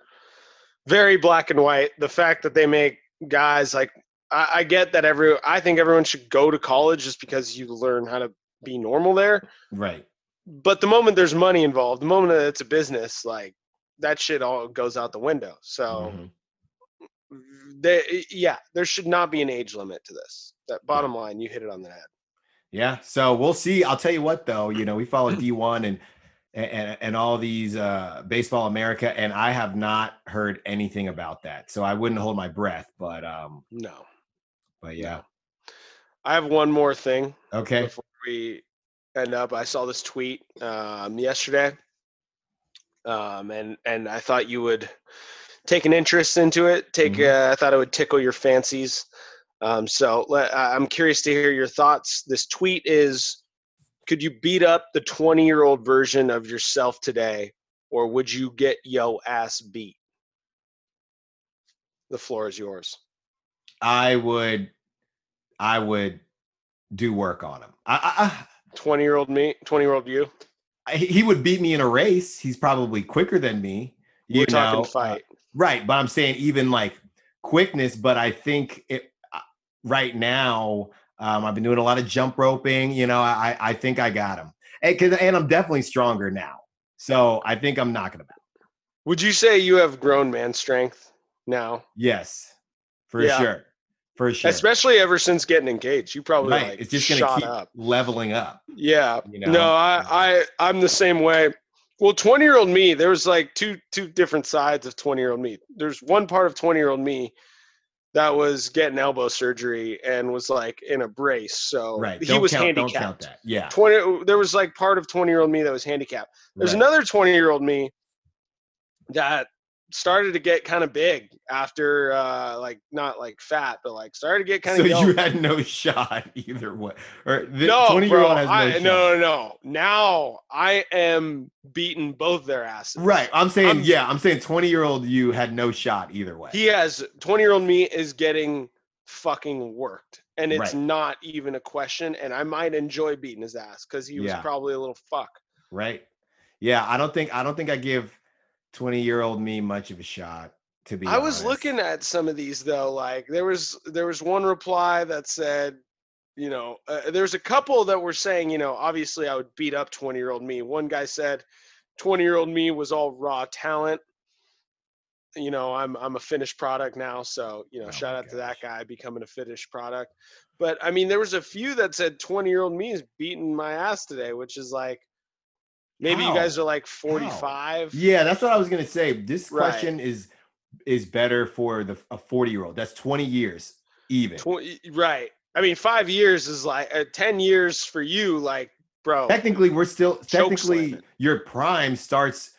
very black and white. The fact that they make guys like, I, I get that every, I think everyone should go to college just because you learn how to be normal there. Right. But the moment there's money involved, the moment that it's a business, like that shit all goes out the window. So mm-hmm. there, yeah, there should not be an age limit to this. That bottom yeah. line, you hit it on the head. Yeah, so we'll see. I'll tell you what, though, you know, we follow D one and and and all these uh, Baseball America, and I have not heard anything about that, so I wouldn't hold my breath. But um, no, but yeah, no. I have one more thing. Okay, before we end up, I saw this tweet um, yesterday, um, and and I thought you would take an interest into it. Take, mm-hmm. uh, I thought it would tickle your fancies. Um, so let, I'm curious to hear your thoughts. This tweet is, could you beat up the twenty-year-old version of yourself today, or would you get yo ass beat? The floor is yours. I would, I would do work on him. twenty-year-old me, twenty-year-old you? I, he would beat me in a race. He's probably quicker than me. You're talking fight. Uh, right, but I'm saying even like quickness, but I think it, right now, um, I've been doing a lot of jump roping. You know, I I think I got him, and, cause, and I'm definitely stronger now. So I think I'm knocking him out. Would you say you have grown man strength now? Yes, for yeah. sure, for sure. Especially ever since getting engaged, you probably right. like, it's just gonna keep up. leveling up. Yeah. You know? No, I I I'm the same way. Well, twenty-year-old me, there was like two two different sides of twenty-year-old me. There's one part of twenty-year-old me that was getting elbow surgery and was like in a brace. So right. he was count, handicapped. Don't count that. Yeah. twenty there was like part of twenty-year-old me that was handicapped. There's right. another twenty-year-old me that started to get kind of big after uh, like, not like fat, but like started to get kind of So young. You had no shot either way. Or the no, twenty-year-old bro, has no I, shot. No, no, no. Now I am beating both their asses. Right. I'm saying, I'm, yeah, I'm saying twenty-year-old you had no shot either way. He has, twenty-year-old me is getting fucking worked. And it's right. not even a question. And I might enjoy beating his ass because he was yeah. probably a little fuck. Right. Yeah, I don't think, I don't think I give twenty-year-old me much of a shot, to be I honest. Was looking at some of these, though. Like, there was there was one reply that said, you know, uh, there's a couple that were saying, you know, obviously I would beat up twenty-year-old me. One guy said twenty-year-old me was all raw talent. You know, I'm I'm a finished product now, so, you know, oh shout out gosh. to that guy becoming a finished product. But, I mean, there was a few that said twenty-year-old me is beating my ass today, which is like, maybe How? you guys are like forty-five. How? Yeah, that's what I was going to say. This right. question is is better for the a forty-year-old. That's twenty years even. twenty, right. I mean, five years is like uh, ten years for you, like, bro. Technically, we're still – technically, your prime starts,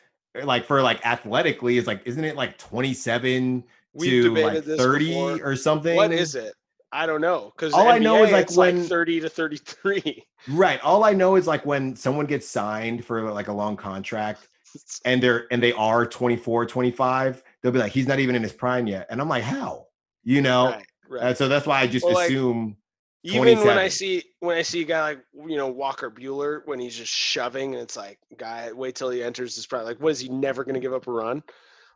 like, for, like, athletically, is like, isn't it like twenty-seven We've to, like, thirty before. Or something? What is it? I don't know, because all N B A, I know is like when like thirty to thirty-three. Right. All I know is like when someone gets signed for like a long contract and they're and they are twenty-four, twenty-five, they'll be like, he's not even in his prime yet. And I'm like, how? You know? Right, right. And so that's why I just well, assume like, even when I see when I see a guy like, you know, Walker Buehler, when he's just shoving and it's like, guy, wait till he enters his prime. Like, what is he never gonna give up a run?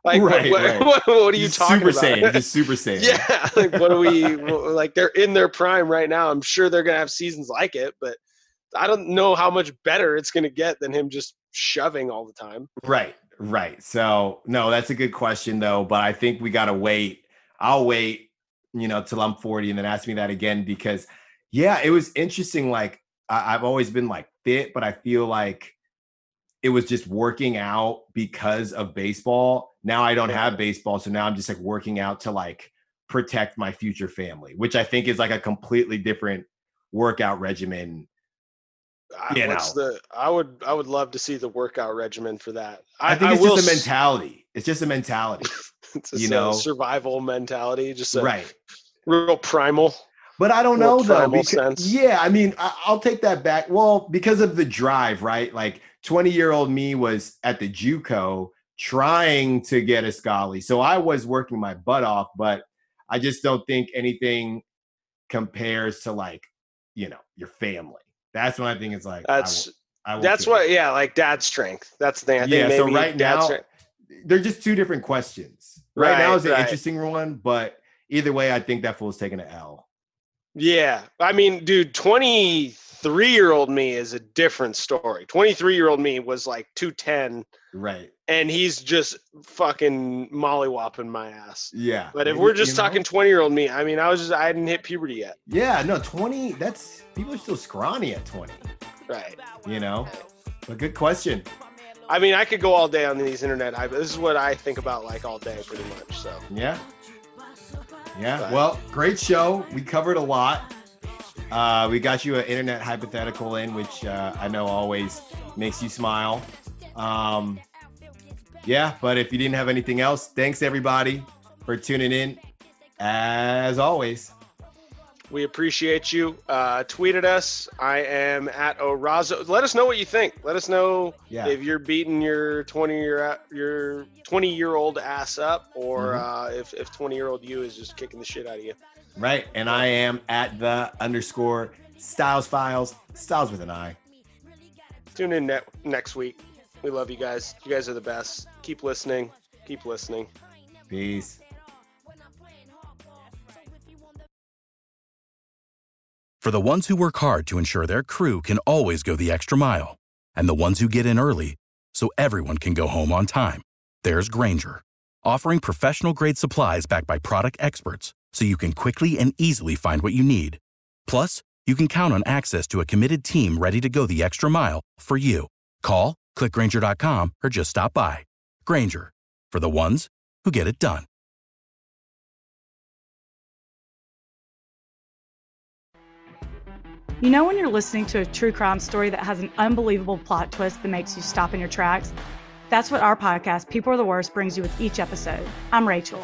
Like, right, what, right. What, what are you talking super about? Saiyan, just super Saiyan. Yeah, like, what are we, like, they're in their prime right now. I'm sure they're going to have seasons like it, but I don't know how much better it's going to get than him just shoving all the time. Right, right. So, no, that's a good question, though. But I think we got to wait. I'll wait, you know, till I'm forty and then ask me that again. Because, yeah, it was interesting. Like, I- I've always been, like, fit, but I feel like it was just working out because of baseball. Now I don't have baseball. So now I'm just, like, working out to, like, protect my future family, which I think is, like, a completely different workout regimen. You know. the, I would I would love to see the workout regimen for that. I, I think it's I will just a mentality. It's just a mentality. It's a you know? survival mentality, just a right. real primal. But I don't know though. Because, sense. Yeah, I mean, I, I'll take that back. Well, because of the drive, right? Like twenty-year-old me was at the JUCO trying to get a Scali. So I was working my butt off, but I just don't think anything compares to like, you know, your family. That's when I think it's like that's I will, I will that's what yeah like dad strength. That's the thing. I yeah. Think so right now strength. They're just two different questions. Right, right now is right. an interesting one, but either way, I think that fool's taking an L. Yeah, I mean, dude, twenty-three-year-old me is a different story. twenty-three-year-old me was like two ten, right? And he's just fucking mollywhopping my ass. Yeah. But if we're just you know? talking twenty-year-old me, I mean, I was just, I hadn't hit puberty yet. Yeah, no, twenty, that's, people are still scrawny at twenty. Right. You know? But good question. I mean, I could go all day on these internet. I, this is what I think about like all day pretty much, so. Yeah. Yeah, but. Well, great show. We covered a lot. Uh, we got you an internet hypothetical in, which uh, I know always makes you smile. Um... Yeah, but if you didn't have anything else, thanks everybody for tuning in. As always, we appreciate you. Uh, tweet at us. I am at Orazo. Let us know what you think. Let us know yeah. if you're beating your twenty year your twenty year old ass up, or mm-hmm. uh, if if twenty year old you is just kicking the shit out of you. Right, and I am at the underscore Styles Files Styles with an I. Tune in ne- next week. We love you guys. You guys are the best. Keep listening. Keep listening. Peace. For the ones who work hard to ensure their crew can always go the extra mile, and the ones who get in early so everyone can go home on time, there's Grainger, offering professional-grade supplies backed by product experts so you can quickly and easily find what you need. Plus, you can count on access to a committed team ready to go the extra mile for you. Call, click Grainger dot com, or just stop by. Grainger, for the ones who get it done. You know when you're listening to a true crime story that has an unbelievable plot twist that makes you stop in your tracks? That's what our podcast, People Are the Worst, brings you with each episode. I'm Rachel.